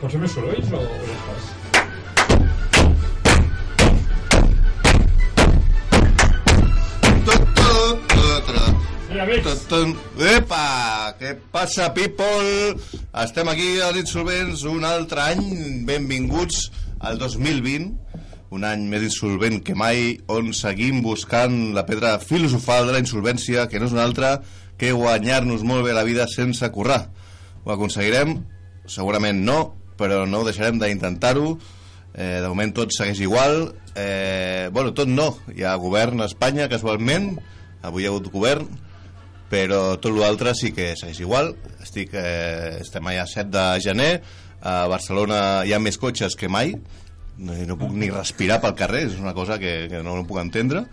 ¿Consumes solo ellos o dejas? Epa! Què passa, people? Estem aquí a Insolvents un altre any. Benvinguts al 2020, un any més insolvent que mai, on seguim buscant la pedra filosofal de la insolvència, que no és una altra que guanyar-nos molt bé la vida sense currar. Ho aconseguirem? Segurament no, però no deixarem d'intentar-ho. De moment tot segueix igual. Bueno, tot no. Hi ha govern a Espanya, casualment. Avui hi ha hagut govern, però tot l'altre sí que és igual. Estem allà 7 de gener, a Barcelona hi ha més cotxes que mai, no puc ni respirar pel carrer, és una cosa que no puc entendre,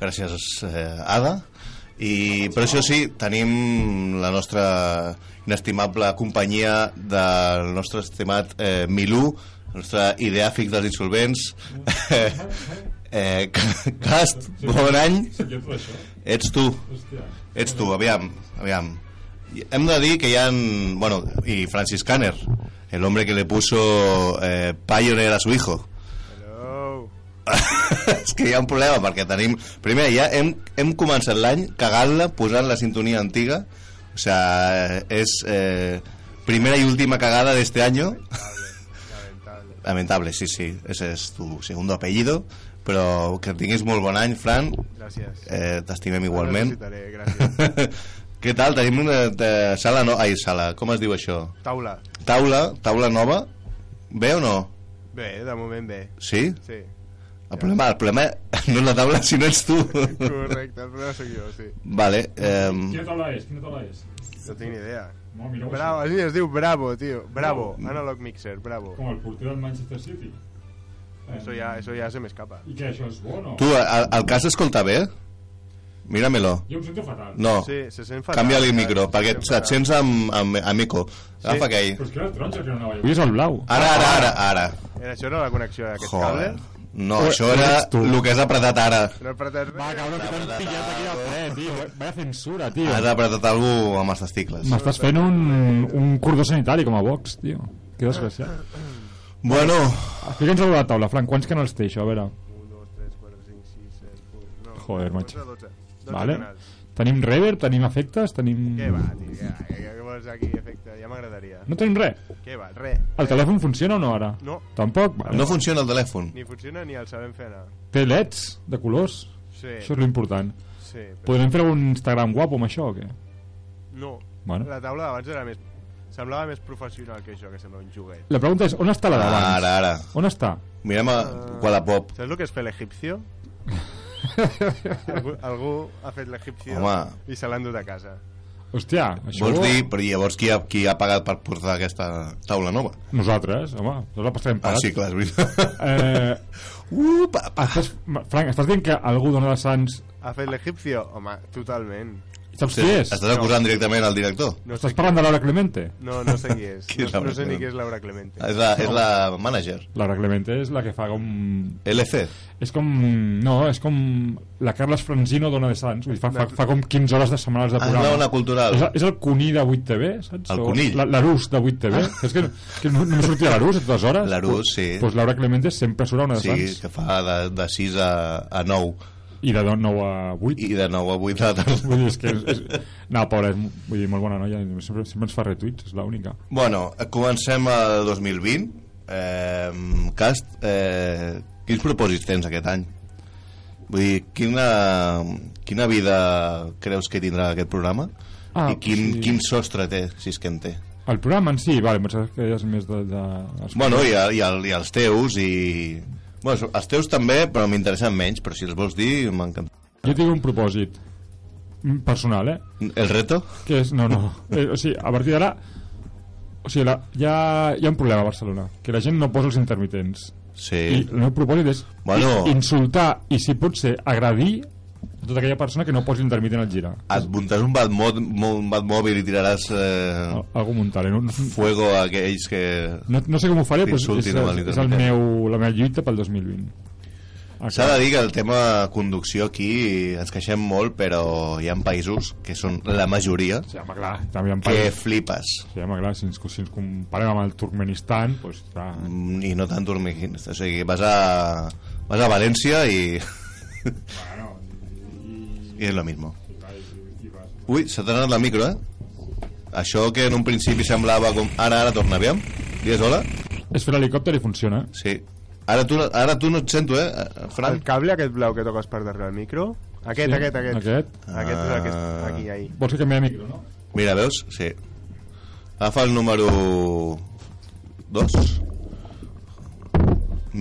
gràcies Ada. Però això sí, tenim la nostra inestimable companyia del nostre estimat Milú, el nostre ideàfic dels insolvents. Cast, bon any. Ets tu, aviam. Hem de dir que hi ha, bueno, i Francis Caner, el hombre que le puso Pioneer a su hijo. És que hi ha un problema perquè tenim, primer ja hem començat l'any cagant-la, posant la sintonia antiga, o sea, és primera i última cagada d'este año. Lamentable, sí, ese es tu segundo apellido. Però que tinguis molt bon any, Fran. Gràcies. T'estimem igualment. No necessitaré, gràcies. Què tal? Tenim una sala... Ai, sala, com es diu això? Taula. Taula nova. Bé o no? Bé, de moment bé. Sí? Sí. El problema no és la taula, sinó ets tu. Correcte, el problema soc jo, sí. Vale. Quina taula és? No tinc ni idea. Bravo, es diu Bravo, tio. Bravo, Analog Mixer, Bravo. Com el porter del Manchester City. Eso ya se me escapa. ¿Y qué? ¿Eso es bueno? Tú, al cas escolta bé? Míramelo. Jo em sento fatal. No, canvia el micro, perquè et sents amb eco. Agafa aquell. Però és que era el taronja, que no anava jo. Ui, és el blau. Ara. Això no era la connexió d'aquest cable? No, això era el que has apretat ara. Va, cabrón, que t'han pillat aquí al ple, tio. Vaya censura, tio. Has apretat algú amb els testicles. M'estàs fent un cordó sanitari com a Vox, tio. Que desgraciat. Bueno, explica'ns a la taula, Fran, quants canals té això? A veure, 1, 2, 3, 4, 5, 6, 7, 8, 9, joder, 12 vale. Tenim reverb, tenim efectes, tenim... Què va, tio, què vols aquí, efecte? Ja m'agradaria. No tenim res? Què va, res. El telèfon funciona o no ara? No. Tampoc? Vale. No funciona el telèfon. Ni funciona ni el sabem fer anar. Té leds de colors? Sí. Això és l'important. Sí. Però... Podrem fer algun Instagram guapo amb això o què? No, bueno. La taula d'abans era més... Semblava més professional que això, que semblava un juguet. La pregunta és, on està la d'abans? Ara. On està? Mirem a Wallapop. Saps el que és fer l'egipcio? Algú ha fet l'egipcio i se l'han dut a casa. Hòstia, això... Vols dir, però llavors qui ha pagat per portar aquesta taula nova? Nosaltres, home, no la passarem pagat. Ah, sí, clar, és veritat. Frank, estàs dient que algú dona de Sants... Ha fet l'egipcio? Home, totalment. Saps qui és? Estàs acusant directament al director. Estàs parlant de Laura Clemente? No, no sé qui és. No sé ni qui és Laura Clemente. És la manager. Laura Clemente és la que fa com... LC. És com... No, és com... La Carles Francino dona de Sants. Fa com 15 hores de setmanes de programa. És la una cultural. És el Cuní de 8 TV, saps? El Cuní. L'Arús de 8 TV. És que no sortia l'Arús a totes hores. L'Arús, sí. Doncs Laura Clemente sempre surt a una de Sants. Sí, que fa de 6 a 9. I de 9 a 8. I de 9 a 8 de la tarda. Vull dir, és que... No, pobra, vull dir, molt bona noia. Sempre ens fa retuits, és l'única. Bueno, comencem el 2020. Cast, quins propòsits tens aquest any? Vull dir, quina vida creus que tindrà aquest programa? I quin sostre té, si és que en té? El programa en si? Vale, pensava que és més de... Bueno, i els teus, i... Bueno, els teus també, però m'interessen menys, però si els vols dir, m'encanta. Jo tinc un propòsit, personal, ¿eh? ¿El reto? Que es, no. O sigui, a partir d'ara, hi ha un problema a Barcelona, que la gent no posa els intermitents. Sí. I el meu propòsit és insultar i, si pot ser, agradir a tota aquella persona que no posi l'intermitent al girar. Et muntaràs un batmòbil i tiraràs... Algú muntaré. Fuego a aquells que... No sé com ho faré, però és la meva lluita pel 2020. S'ha de dir que el tema conducció aquí ens queixem molt, però hi ha països que són la majoria que flipes. Sí, home, clar, si ens comparem amb el Turkmenistan... I no tant Turkmenistan, o sigui, vas a València i... I és lo mismo. Ui, s'ha tornat la micro, eh? Això que en un principi semblava com... Ara torna, aviam. Dies hola. És fer l'helicòpter i funciona. Sí. Ara tu no et sento, Fran? El cable aquest blau que toques per darrere el micro? Aquest. Aquest és el que està aquí, ahí. Vols que canviar el micro, no? Mira, veus? Sí. Agafa el número... 2.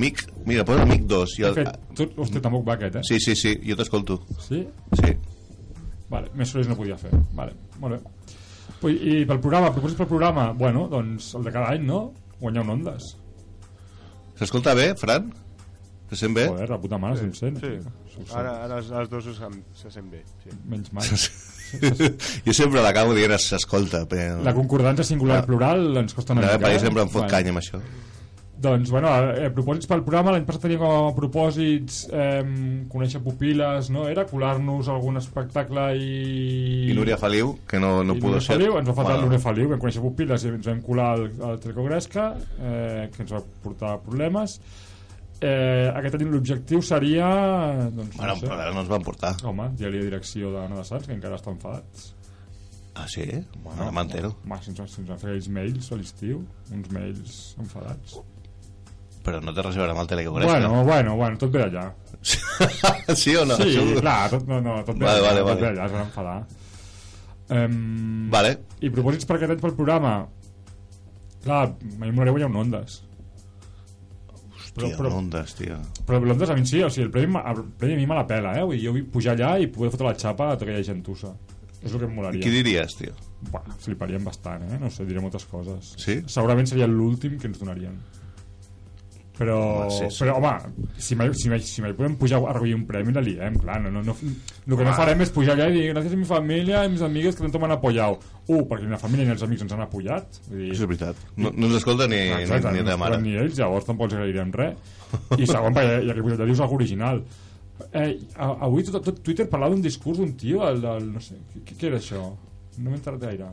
Mic... Mira, posa mic 2. Hosti, tampoc va aquest, eh? Sí, jo t'escolto. Sí? Sí. Vale, més soroll no podia fer. Vale, molt bé. I pel programa, proposes pel programa? Bueno, doncs el de cada any, no? Guanyar un Ondas. S'escolta bé, Fran? Se sent bé? Joder, la puta mare, se sent. Sí, ara els dos se sent bé. Menys mal. Jo sempre l'acabo dient s'escolta. La concordança singular-plural ens costa una mica. Per mi sempre em fot canya amb això. Doncs, bueno, propòsits pel programa. L'any passat teníem com a propòsits conèixer pupiles, no? Era colar-nos algun espectacle i Luria Faliu, que no pudo ser. Ens va faltar Luria Faliu, vam conèixer pupiles i ens vam colar al Teatre Cogresca, que ens va portar problemes. Aquest any l'objectiu seria... Bueno, però ara no ens van portar. Home, ja li ha direcció d'Anna de Sants, que encara està enfadats. Ah, sí? Ara m'entero. Si ens van fer aquells mails a l'estiu, uns mails enfadats. Però no te recibarem al Teatre Cogresca. Bueno, tot ve d'allà. Sí o no? Sí, clar, tot ve d'allà, es van enfadar. Vale. I propòsits per aquest any pel programa? Clar, a mi m'agradaria guanyar un Ondas. Hòstia, un Ondas, tio. Però l'Ondas a mi sí, o sigui, el premi a mi me la pela, eh? Jo vull pujar allà i poder fotre la xapa a tota aquella gentussa. És el que em molaria. Què diries, tio? Bueno, fliparíem bastant, eh? No sé, diré moltes coses. Sí? Segurament seria l'últim que ens donarien. Però, home, si mai podem pujar a recollir un premi, la liem, clar. El que no farem és pujar allà i dir gràcies a mi família i a mis amigues que no m'han apoyat. Perquè la família i els amics ens han apoyat. És veritat. No ens escolta ni ta mare. Ni ells, llavors tampoc els agrairem res. I segon, ja que dius alguna cosa original. Avui tot Twitter parlava d'un discurs d'un tio, no sé, què era això? No m'he enterat gaire.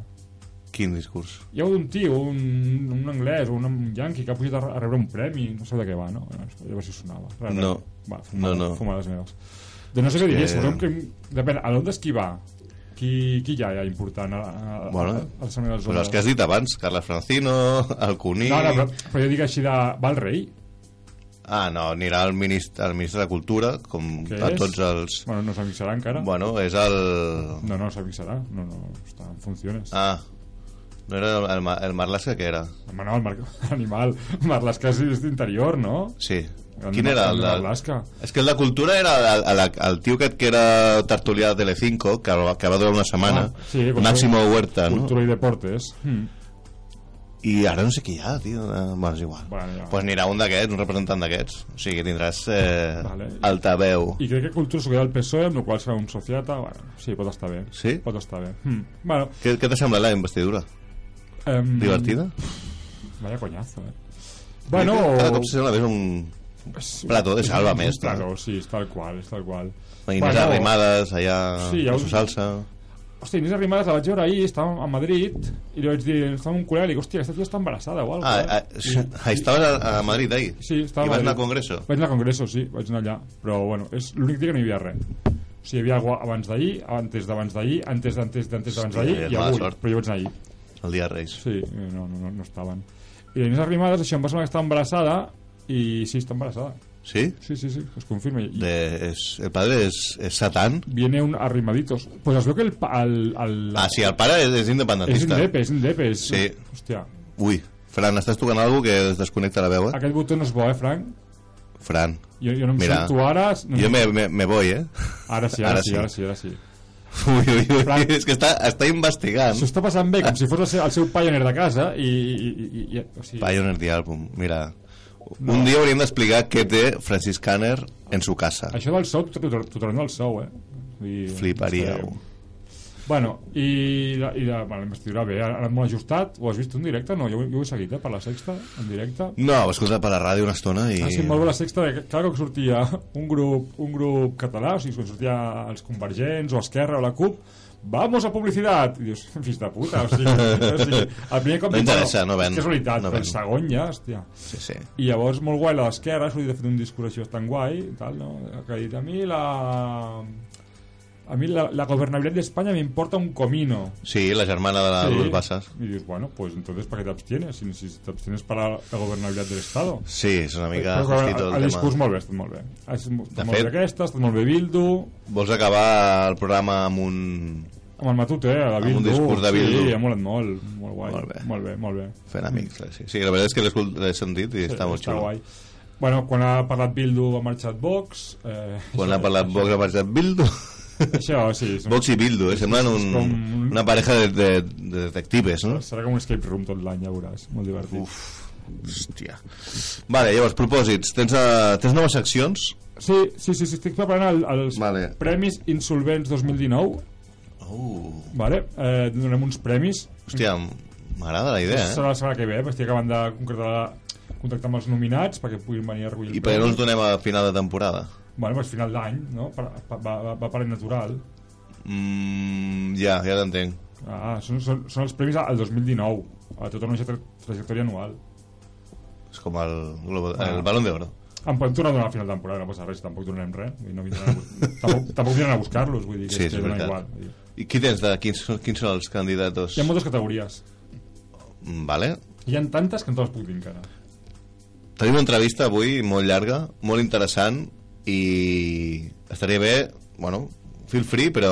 Quin discurs? Hi ha un tio, un anglès o un yanqui que ha pujat a rebre un premi, no sé de què va, no? A veure si sonava. No. Va, fumades meves. Doncs no sé què diries, suposem que... Depèn, a l'Ondas qui va? Qui ja hi ha important? Bueno, però els que has dit abans, Carles Francino, el Cuní... No, però jo dic així de... Va el rei? Ah, no, anirà el ministre de Cultura, com a tots els... Bueno, no s'avixarà encara. Bueno, és el... No, s'avixarà. No, està en funciones. Ah, no era el Marlasca, què era? Home, no, l'animal. Marlasca és d'interior, no? Sí. Quin era? El Marlasca. És que el de Cultura era el tio que era tertulià de Telecinco, que va durar una setmana. Máximo Huerta, no? Cultura i Deportes. I ara no sé qui hi ha, tio. Bueno, és igual. Doncs anirà un d'aquests, un representant d'aquests. O sigui, tindràs altaveu. I crec que Cultura s'ho queda al PSOE, amb el qual serà un sociata. Sí, pot estar bé. Sí? Pot estar bé. Què t'assembla la investidura? ¿Divertida? Vaya coñazo, eh. Bueno... Cada cop se sembla més un plato de salva més. Claro, sí, és tal qual, és tal qual. Inés Arrimadas, allà, amb su salsa... Hòstia, Inés Arrimadas la vaig veure ahir, estava a Madrid, i li vaig dir, estava amb un col·lega, i dic, hòstia, aquesta tia està embarassada o alguna cosa. Ah, estaves a Madrid ahir? Sí, estava a Madrid. I vas anar al Congreso? Vaig anar al Congreso, sí, vaig anar allà. Però, bueno, és l'únic dia que no hi havia res. O sigui, hi havia alguna cosa abans d'ahir, antes d'abans d'ahir, antes d'abans d'ahir, i avui, però jo vaig anar ahir. El dia de Reis. Sí, no estaven. I Inés Arrimadas, això em va semblar que està embarassada, i sí, està embarassada. Sí? Sí, es confirma. El padre es Satán. Viene un Arrimaditos. Pues es veu que el... Ah, sí, el pare és independentista. És indep. Sí. Hòstia. Ui, Fran, estàs tocant alguna cosa que es desconnecta la veu, eh? Aquest botó no és bo, Frank? Fran. Jo no em sento ara... Jo me voy, eh? Ara sí. Ui, ui, ui, Frank, és que està investigant. S'ho està passant bé, com si fos el seu pioner de casa i o sigui... Pioner de àlbum, mira. No. Un dia hauríem d'explicar què té Francis Caner en su casa. Això del sou, t'ho torno al sou, eh? Fliparíeu. Bueno, i la investidura bé, ara molt ajustat. Ho has vist un directe? No, jo ho he seguit, per la Sexta, en directe. No, escolta, per la ràdio una estona i... Ah, sí, molt bé la Sexta, cada cop sortia un grup català, o sigui, sortia els Convergents, o Esquerra, o la CUP, vamos a publicitat! I dius, fills de puta, o sigui... El primer cop... No interessa, no ven. És que és veritat, però el segon ja, hòstia. Sí, sí. I llavors, molt guai, la d'Esquerra, s'hauria de fer un discurs així bastant guai, i tal, no? Que ha dit, a mí la gobernabilidad de España me importa un comino. Sí, la germana de las dos basas. Y dices, bueno, pues entonces ¿para qué te abstienes? Si te abstienes para la gobernabilidad del Estado. Sí, és una mica justito el discurs molt bé, estat molt bé. Estat molt bé aquesta, estat molt bé Bildu. Vols acabar el programa amb un... Amb el matute, a Bildu. Amb un discurs de Bildu. Sí, ha molat molt, molt guai. Molt bé. Fent amics, sí. Sí, la veritat és que l'he sentit i està molt xulo. Bueno, quan ha parlat Bildu ha marxat Vox. Quan ha parlat Vox ha marxat Bildu. Això, sí, Vox i Bildu, semblen una pareja de detectives, no? Serà com un escape room tot l'any, ja veuràs. Molt divertit. Uf, hòstia. Vale, llavors, propòsits. Tens noves seccions? Sí, estic preparant els Premis Insolvents 2019. Vale, donem uns premis. Hòstia, m'agrada la idea, eh? Serà la setmana que ve, estic acabant de contractar amb els nominats perquè puguin venir a recollir el premi. I per què no els donem a final de temporada? Bueno, pues final d'any, no? Va per natural. Ja t'entenc. Ah, són els premis al 2019, a tota una trajectòria anual. És com el Balón d'Oro. Em poden tornar a donar a final temporada, no passa res, tampoc tornarem res. Tampoc vindran a buscar-los, vull dir que és igual. I quins són els candidats? Hi ha moltes categories. Vale. Hi ha tantes que no les puc dir encara. Tenim una entrevista avui molt llarga, molt interessant, i estaria bé, bueno, feel free, però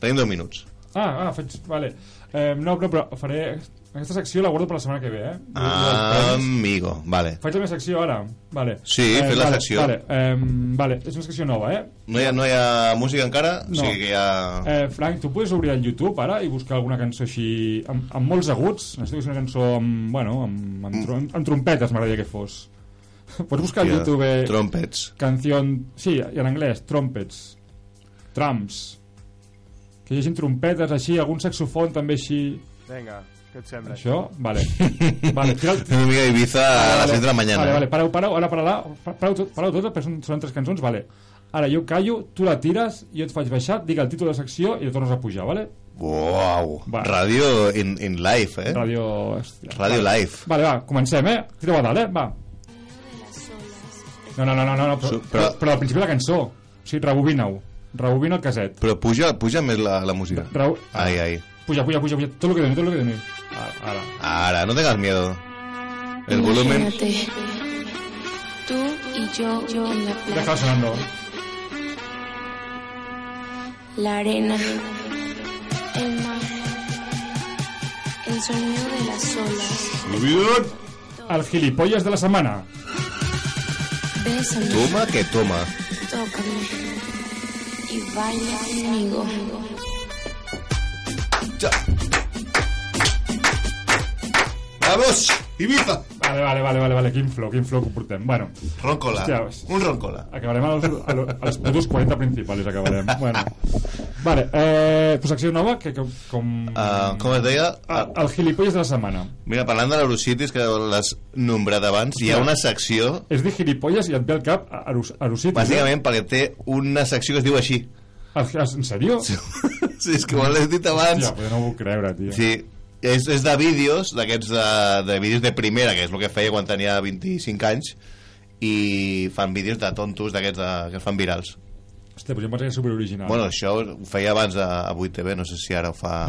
tenim 10 minuts. Faig, vale. No, però faré... Aquesta secció la guardo per la setmana que ve, eh? Amigo, vale. Faig la meva secció ara? Vale. Sí, fes la secció. Vale, és una secció nova, eh? No hi ha música encara? No. O sigui que ja... Frank, tu pots obrir el YouTube ara i buscar alguna cançó així amb molts aguts? Necessito que és una cançó amb, bueno, amb trompetes, m'agradaria que fos. Pots buscar a YouTube... Trumpets. Canción... Sí, en anglès, trumpets. Trumps. Que hi hagi trompetes així, algun saxofon també així... Vinga, què et sembla? Això? Vale. Una mica Ibiza a les 7 de la mañana. Vale, pareu, ara pareu tot, però són 3 cançons, vale. Ara jo callo, tu la tires, jo et faig baixar, dic el títol de secció i la tornes a pujar, vale? Uau, ràdio in live, eh? Ràdio live. Vale, va, comencem, eh? Tireu a dalt, eh? Va. No, però al principi la cançó. O sigui, rebobina el caset. Però puja més la música. Ai. Puja, tot lo que doni. Ahora, no tengas miedo. El volumen. Tú y yo en la playa. Déjalo sonando. La arena. El mar. El sonido de las olas. ¡Olvidad! Al gilipollas de la semana. Toma que toma. Tócame y baila conmigo. ¡Vamos! ¡Ibiza! Vale, quin flow que portem. Bueno, roncola. Hòstia, un roncola. Acabarem als putos 40 principals, acabarem. Bueno. Vale, tu secció nova que com com es deia, el gilipolles de la setmana. Mira, parlant de l'Eurocities que l'has nombrat abans, hi ha una secció. És de gilipolles i et ve al cap Eurocities. Bàsicament perquè té una secció que es diu així. En sèrio? Sí, és que ho has dit abans. Ja, però no ho puc creure, tio. Sí. És de vídeos, d'aquests de vídeos de primera, que és el que feia quan tenia 25 anys, i fan vídeos de tontos d'aquests que fan virals. Hòstia, però jo em pensava que és superoriginal. Bueno, això ho feia abans a 8 TV, no sé si ara ho fa a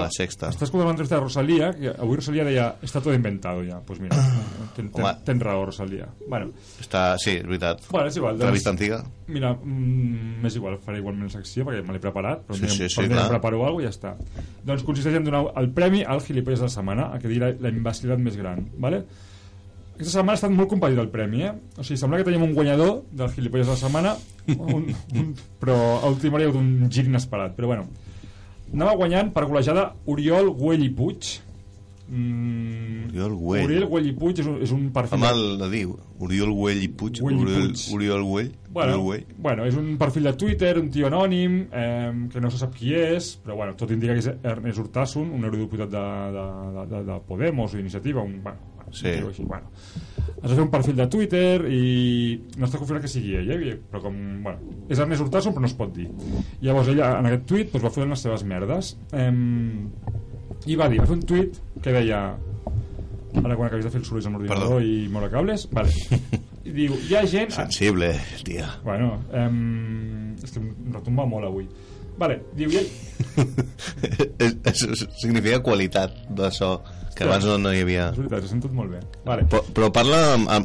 la Sexta. Estàs escoltant l'entrevista de Rosalía, que avui Rosalía deia, està tot inventado ja. Doncs mira, ten raó, Rosalía. Sí, és veritat. Entrevista antiga. Mira, m'és igual, faré igualment secció perquè me l'he preparat, però em preparo alguna cosa i ja està. Doncs consisteix en donar el premi al gilipolles de la setmana, a que digui la imbecilitat més gran, vale? Aquesta setmana ha estat molt competit el premi, eh? O sigui, sembla que teníem un guanyador del gilipolles de la setmana, però a última hora hi ha hagut un gir inesperat. Però bueno, anava guanyant per golejada Oriol Güell i Puig. Oriol Güell. Oriol Güell i Puig és un perfil... Home, la diu. Oriol Güell i Puig. Oriol Güell. Bueno, és un perfil de Twitter, un tio anònim, que no se sap qui és, però bueno, tot indica que és Ernest Urtasun, un eurodiputat de Podemos o Iniciativa, un... Sí. Bueno, ens va fer un perfil de Twitter i no està confirmat que sigui ella, però com, bueno, és Ernest Urtasun però no es pot dir. Llavors ella en aquest tuit doncs, va fer les seves merdes, i va dir, va fer un tuit que deia, ara quan acabis de fer els sorolls amb l'ordinador i moure cables, vale. I diu, hi ha gent sensible, tia. Bueno, és que em retomba molt avui. Vale, diu, hi ha... Significa qualitat de so, que abans no hi havia... És veritat, ho sento molt bé. Vale. Però parla...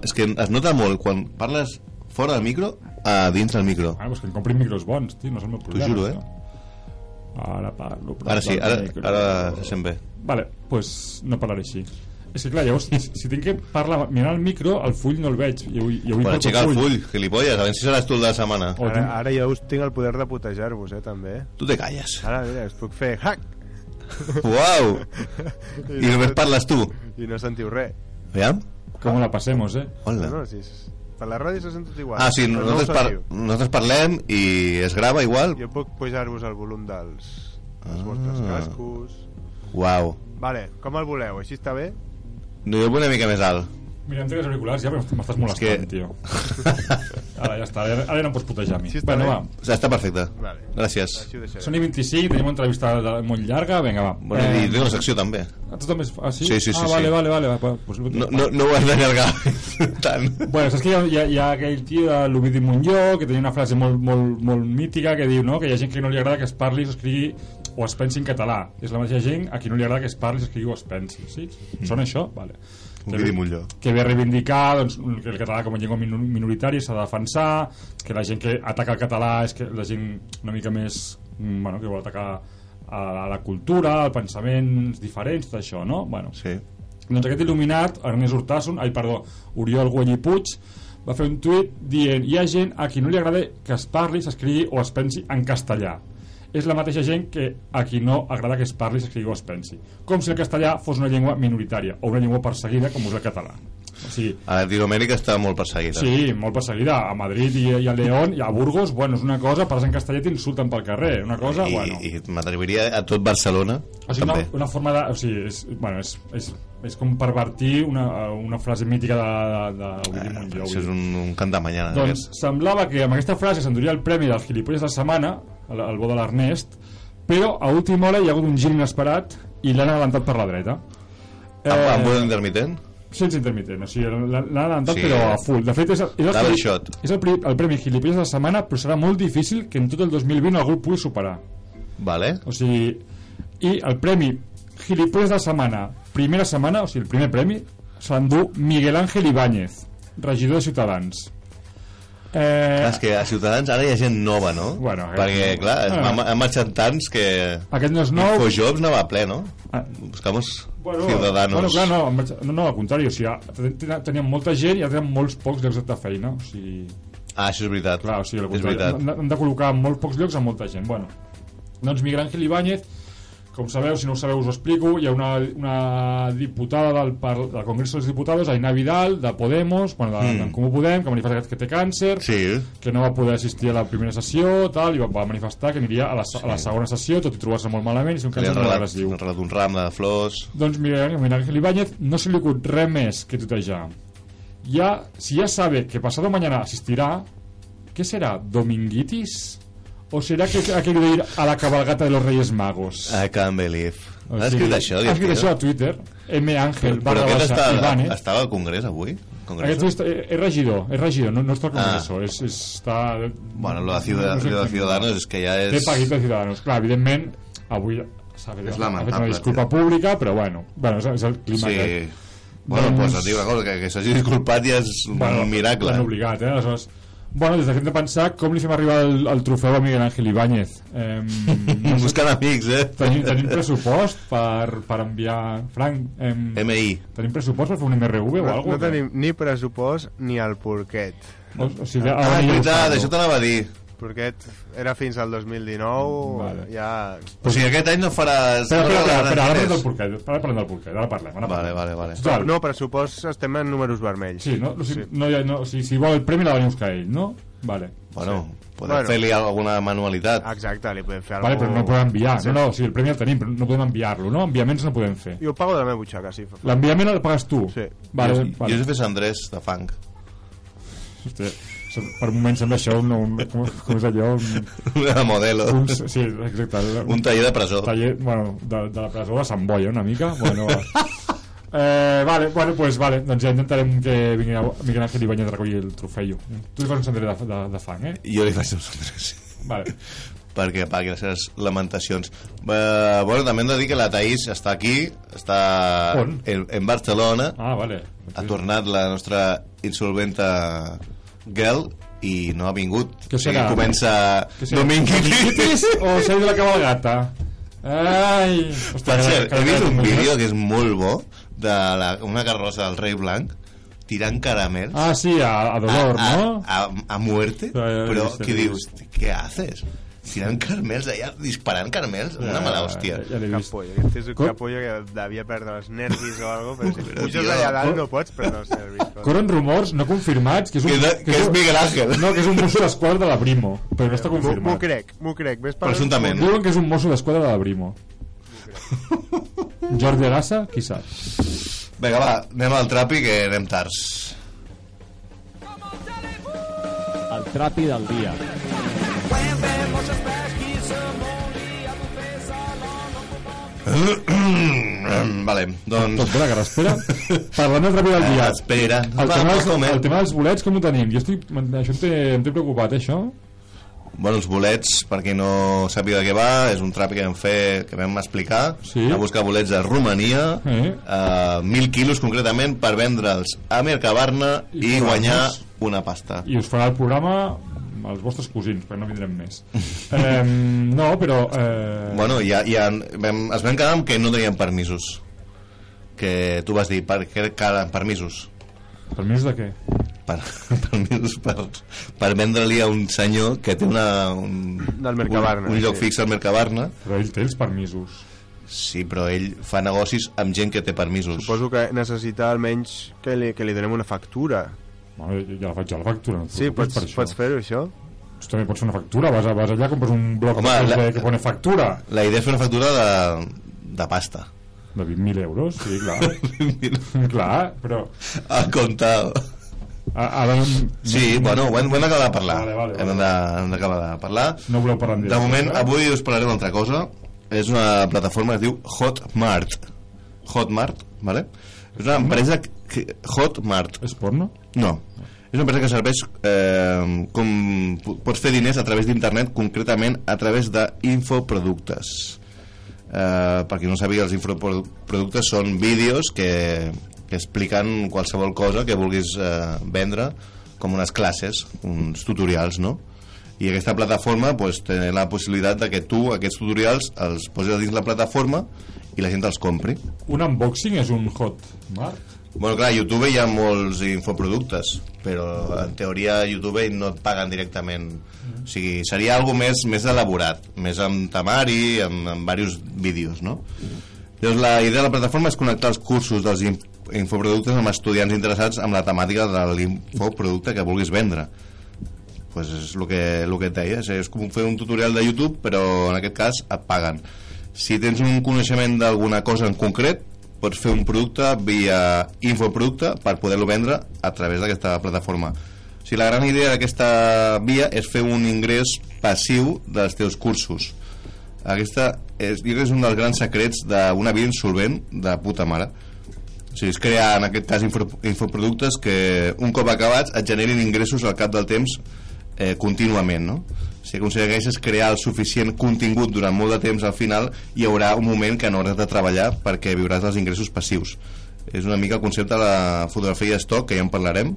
És que es nota molt, quan parles fora del micro, a dins del micro. Ah, doncs que em comprin micros bons, tio, no és el meu problema. T'ho juro, eh? No. Ara parlo... Ara sí, ara se sent bé. Vale, doncs no parlaré així. És que clar, llavors, si tinc que parlar mirant el micro, el full no el veig. Bueno, aixeca el full, gilipolles, a veure si seràs tu el de la setmana. Ara ja us tinc el poder de putejar-vos, també. Tu te calles. Ara, mira, us puc fer hack. Uau. I només parles tu i no sentiu res. Veiem? Com la passemos, eh? Hola. No, si per la ràdio se sent tot igual. Ah, sí, nosaltres parlem i es grava igual. Jo puc pujar-vos el volum dels vostres cascos. Uau. Vale, com el voleu? Així està bé? No, jo una mica més alt. Mira, em trec els auriculars ja, però m'estàs molestant, tio. Ara ja està, ara no em pots putejar a mi. Bueno, va. Està perfecte. Gràcies. Són i 25, tenim una entrevista molt llarga. Vinga, va. I té una secció, també. Tu també és... Ah, sí? Sí. Ah, vale. No ho has d'allargar tant. Bueno, saps que hi ha aquell tio de l'Ovidi Montlló que tenia una frase molt mítica que diu, no?, que hi ha gent que no li agrada que es parli i s'escrigui o es pensi en català. És la mateixa gent a qui no li agrada que es parli i s'escrigui o es pensi. Sí? Sona això? Vale. Que ve a reivindicar doncs, el català com a llengua minoritària, s'ha de defensar, que la gent que ataca el català és que la gent una mica més, bueno, que vol atacar a la cultura, als pensaments diferents, tot això, no? Bueno, sí. Doncs aquest il·luminat, Oriol Güell i Puig, va fer un tuit dient, hi ha gent a qui no li agrada que es parli, s'escrigui o es pensi en castellà. És la mateixa gent que a qui no agrada que es parli, s'escrigui o es pensi. Com si el castellà fos una llengua minoritària o una llengua perseguida com és el català. O sigui, a Latinoamèrica està molt perseguida. Sí, molt perseguida. A Madrid i a León i a Burgos, bueno, és una cosa, parles en castellà i t'insulten pel carrer. Una cosa, bueno... I m'atreviria a tot Barcelona, o sigui, també. Una forma de... O sigui, és com pervertir una frase mítica de Montlló. Això és un cant de mañana. Doncs semblava que amb aquesta frase s'enduria el premi dels gilipolles de la setmana, el bo de l'Ernest, però a última hora hi ha hagut un gir inesperat i l'han adelantat per la dreta. Amb un intermitent? Sense intermitent, o sigui, l'han adelantat però a full. De fet, és el premi gilipolles de la setmana, però serà molt difícil que en tot el 2020 algú el pugui superar. Vale. O sigui, i el premi gilipolles de la setmana, primera setmana, o sigui, el primer premi, se l'endú Miguel Ángel Ibáñez, regidor de Ciutadans. Clar, és que a Ciutadans ara hi ha gent nova, no? Bueno, perquè, clar, han marxat tants que... Aquest no és nou... Infojobs anava a ple, no? Buscamos Ciudadanos. Bueno, clar, no, al contrari, o sigui, teníem molta gent i ara teníem molts pocs llocs de feina, o sigui... Ah, això és veritat. Clar, o sigui, al contrari, hem de col·locar molt pocs llocs a molta gent. Bueno, doncs Miguel Ángel Ibáñez, com sabeu, si no ho sabeu us ho explico, hi ha una diputada del Congrés dels Diputados, Aina Vidal, de Podemos, bueno, d'en Comú Podem, que manifesta que té càncer, sí, que no va poder assistir a la primera sessió, tal, i va manifestar que aniria a la segona sessió, tot i trobar-se molt malament, i si un càncer molt agressiu. Li ha regalat un ram de flors... Doncs mira, Ángel Ibáñez no se li ocult res més que tutejar. Ja, si ja sabe que pasado mañana assistirà, què serà? Dominguitis? O serà que aquell de ir a la cabalgata de los Reyes Magos? I can't believe. Ha escrit això a Twitter. M. Ángel / Ibáñez. Estava al Congrés avui? És regidor, no està al Congrés. Bueno, lo de Ciudadanos és que ja és... Té paguit de Ciudadanos. Clar, evidentment, avui s'ha fet una disculpa pública, però bueno, és el clima aquest. Bueno, doncs et dic una cosa, que s'hagi disculpat ja és un miracle. L'han obligat, eh? Aleshores... Bueno, des de hem de pensar com li fem arribar el trofeu a Miguel Ángel Ibáñez. No buscant amics, eh? Tenim pressupost per enviar... Frank, MI. Tenim pressupost per fer un MRV o alguna cosa? No tenim ni pressupost ni el porquet. O sigui, ah, és veritat, això t'anava a dir. Porquet era fins al 2019, vale. Ja... O sigui, aquest any no faràs... Espera, ara parlem del porquet, ara parlem. Vale. Total. No, pressupost, estem en números vermells. Sí, no? Sí. No, o sigui, si vol el premi la va buscar ell, no? Vale. Bueno, sí. Podem fer-li alguna manualitat. Exacte, li podem fer alguna... Vale, però no podem enviar. Sí. No, o sigui, el premi el tenim, però no podem enviar-lo, no? Enviaments no podem fer. Jo pago de la meva butxaca, sí. L'enviament el pagues tu? Sí. Vale, jo he fet Andrés, de fang. Hòstia... Per moments sembla això com és allò una modelo, sí, exacte, un taller de presó, bueno, de la presó de Sant Boi, una mica, bueno. Vale, bueno, pues vale, doncs ja intentarem que vingui Miguel Ángel Ibáñez a recollir el trofeu. Tu li fas un cendrer de fang, eh? Jo li faig un cendrer, sí, vale. Perquè pagui les seves lamentacions. Bueno, també hem de dir que la Taís està aquí, està en Barcelona. Ah, vale. Ha tornat la nostra insolventa Girl i no ha vingut. O sigui, comença Dominguitis o Seu de la Cabalgata. Ai, he vist un vídeo que és molt bo de una carrossa del Rei Blanc tirant caramels. Ah, sí, a dolor, no? A muerte. Però què dius? Què haces? Tirant caramels allà, disparant caramels, una mala hòstia. Capollo, aquest és un capollo que devia perdre els nervis o algo, però si puges allà dalt no pots perdre els nervis. Corren rumors no confirmats que és Miguel Ángel. No, que és un mosso d'esquadra de la Brimo, però no està confirmat. M'ho crec. Presuntament. Diuen que és un mosso d'esquadra de la Brimo. Jordi Arassa, qui sap? Vinga, va, anem al trapi que anem tards. El trapi del dia. Vale, doncs... Espera, que respira. Parlant del ràpid del dia. Espera. El tema dels bolets, com ho tenim? Jo estic... Això em té preocupat, això. Bueno, els bolets, per qui no sàpiga de què va, és un tràpic que vam fer, que vam explicar. Sí. A buscar bolets a Romania, 1.000 quilos concretament, per vendre'ls a Mercabarna i guanyar una pasta. I us farà el programa... els vostres cosins, perquè no vindrem més. No, però... Bueno, ja es van quedar amb que no tenien permisos. Que tu vas dir, per què calen permisos? Permisos de què? Permisos per vendre-li a un senyor que té un lloc fix al Mercabarna. Però ell té els permisos. Sí, però ell fa negocis amb gent que té permisos. Suposo que necessita almenys que li donem una factura. Bueno, ja la faig jo, la factura. Sí, pots fer-ho, això? També pots fer una factura, vas allà, compres un bloc que pone factura. La idea és fer una factura de pasta. De 20.000 euros, sí, clar. Clar, però... A comptar... Sí, bueno, ho hem d'acabar de parlar. Hem d'acabar de parlar. No voleu parlar amb... De moment, avui us parlaré d'una altra cosa. És una plataforma que es diu Hotmart. Hotmart, vale? És una empresa... Hotmart. És porno? No. És una empresa que serveix com pots fer diners a través d'internet, concretament a través d'infoproductes. Per qui no sàpiga, els infoproductes són vídeos que expliquen qualsevol cosa que vulguis vendre, com unes classes, uns tutorials, no? I aquesta plataforma pues, té la possibilitat de que tu aquests tutorials els posis dins la plataforma i la gent els compri. Un unboxing és un Hotmart? Bueno, clar, a YouTube hi ha molts infoproductes, però en teoria a YouTube no et paguen directament. O sigui, seria algo més elaborat, més amb temari, amb diversos vídeos, no? Llavors, la idea de la plataforma és connectar els cursos dels infoproductes amb estudiants interessats en la temàtica de l'infoproducte que vulguis vendre. Pues és el que et deia, és com fer un tutorial de YouTube, però en aquest cas et paguen. Si tens un coneixement d'alguna cosa en concret, pots fer un producte via infoproducte per poder-lo vendre a través d'aquesta plataforma. O sigui, la gran idea d'aquesta via és fer un ingrés passiu dels teus cursos. Aquesta és un dels grans secrets d'una vida insolvent de puta mare. O sigui, es crea, en aquest cas, infoproductes que un cop acabats et generin ingressos al cap del temps contínuament, no? Si aconsegueixes crear el suficient contingut durant molt de temps, al final hi haurà un moment que no hauràs de treballar perquè viuràs els ingressos passius. És una mica el concepte de la fotografia d'estoc, que ja en parlarem,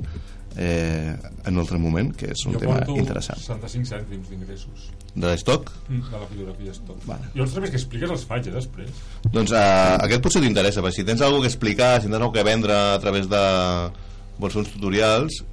en un altre moment, que és un tema interessant. Jo porto 65 cèntims d'ingressos. De l'estoc? De la filografia d'estoc. Vale. Jo els altres que expliques els faig, després. Doncs aquest potser t'interessa, perquè si tens alguna cosa que explicar, si tens alguna cosa que vendre a través de versions tutorials...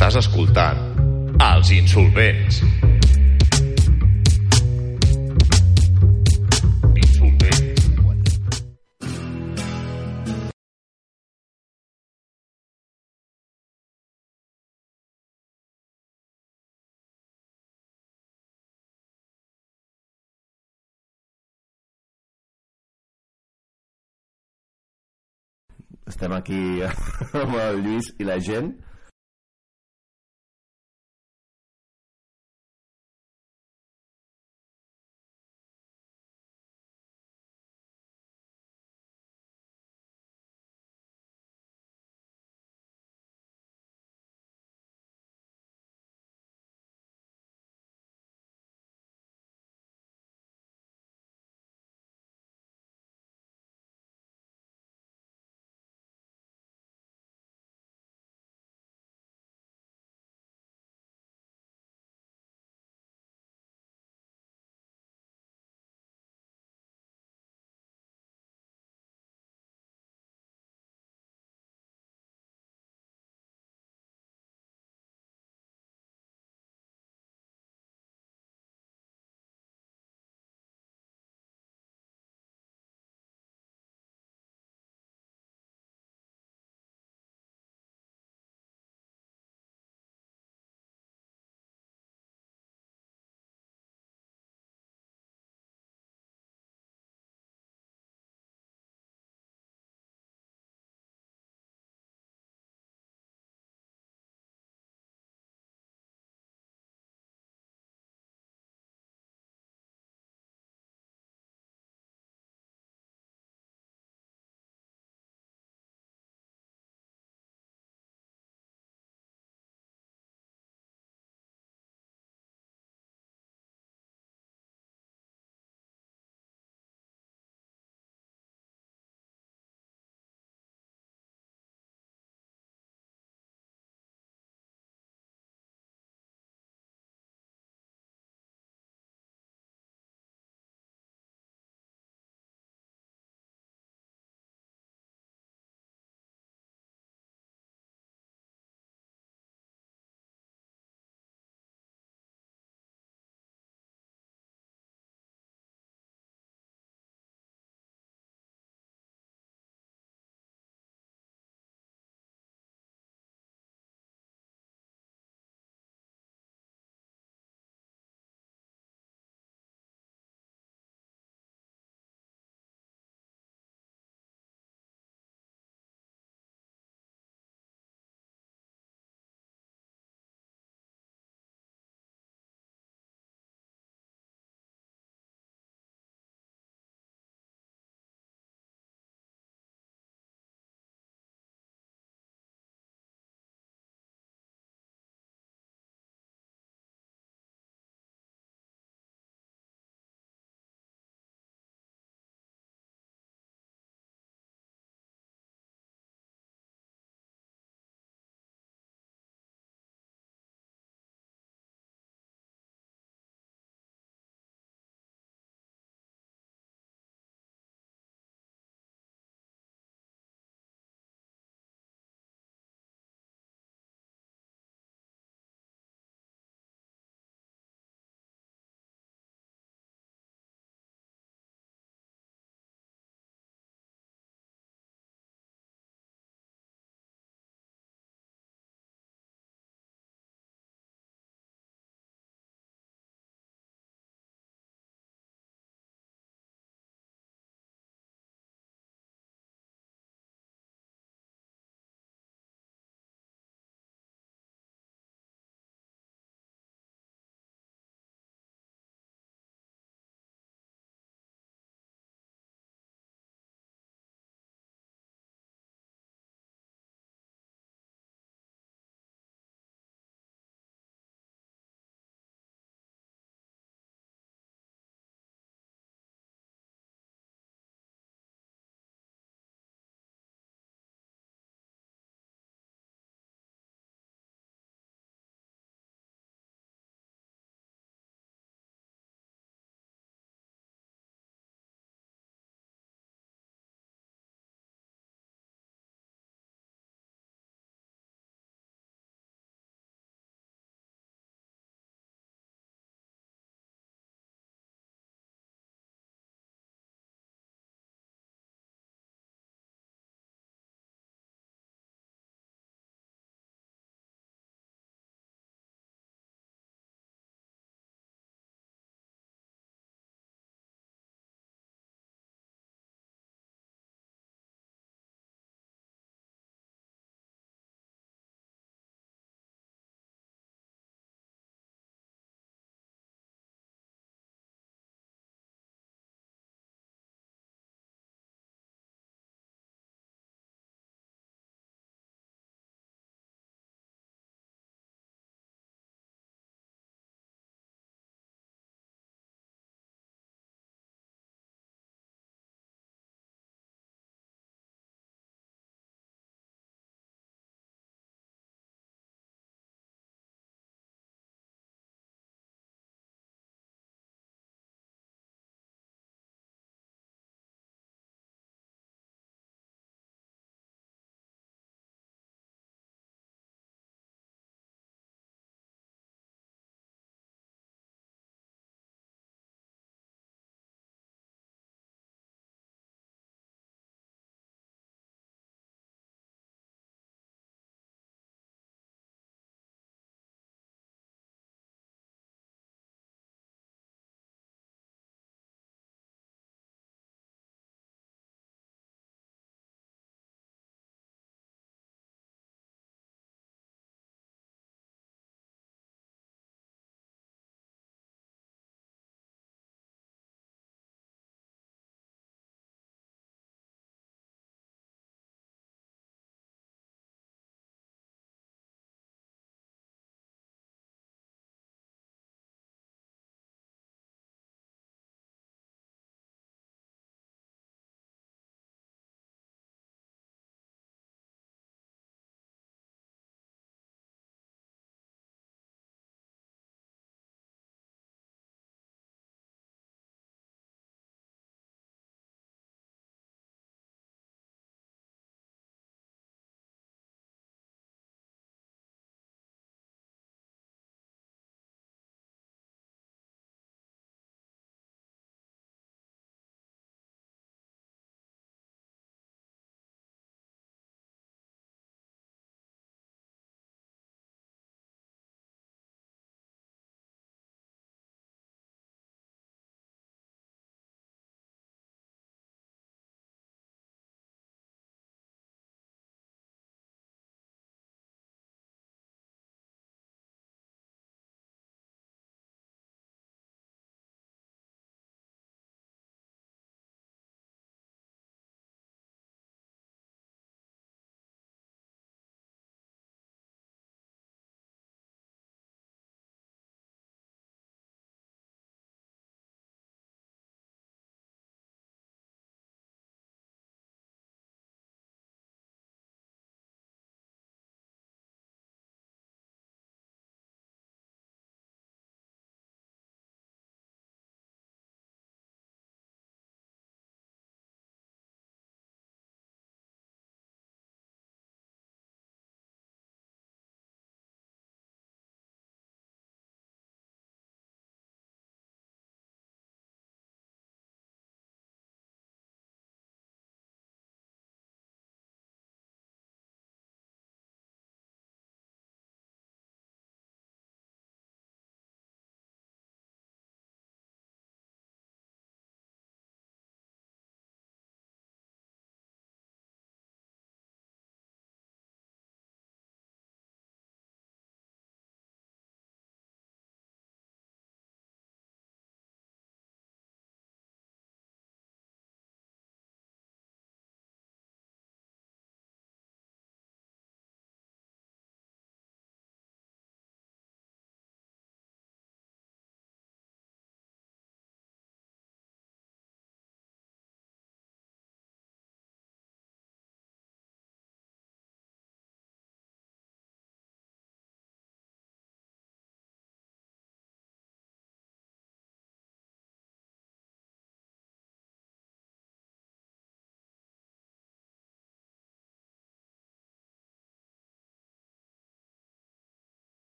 Estàs escoltant Els Insolvents. Estem aquí amb el Lluís i la gent.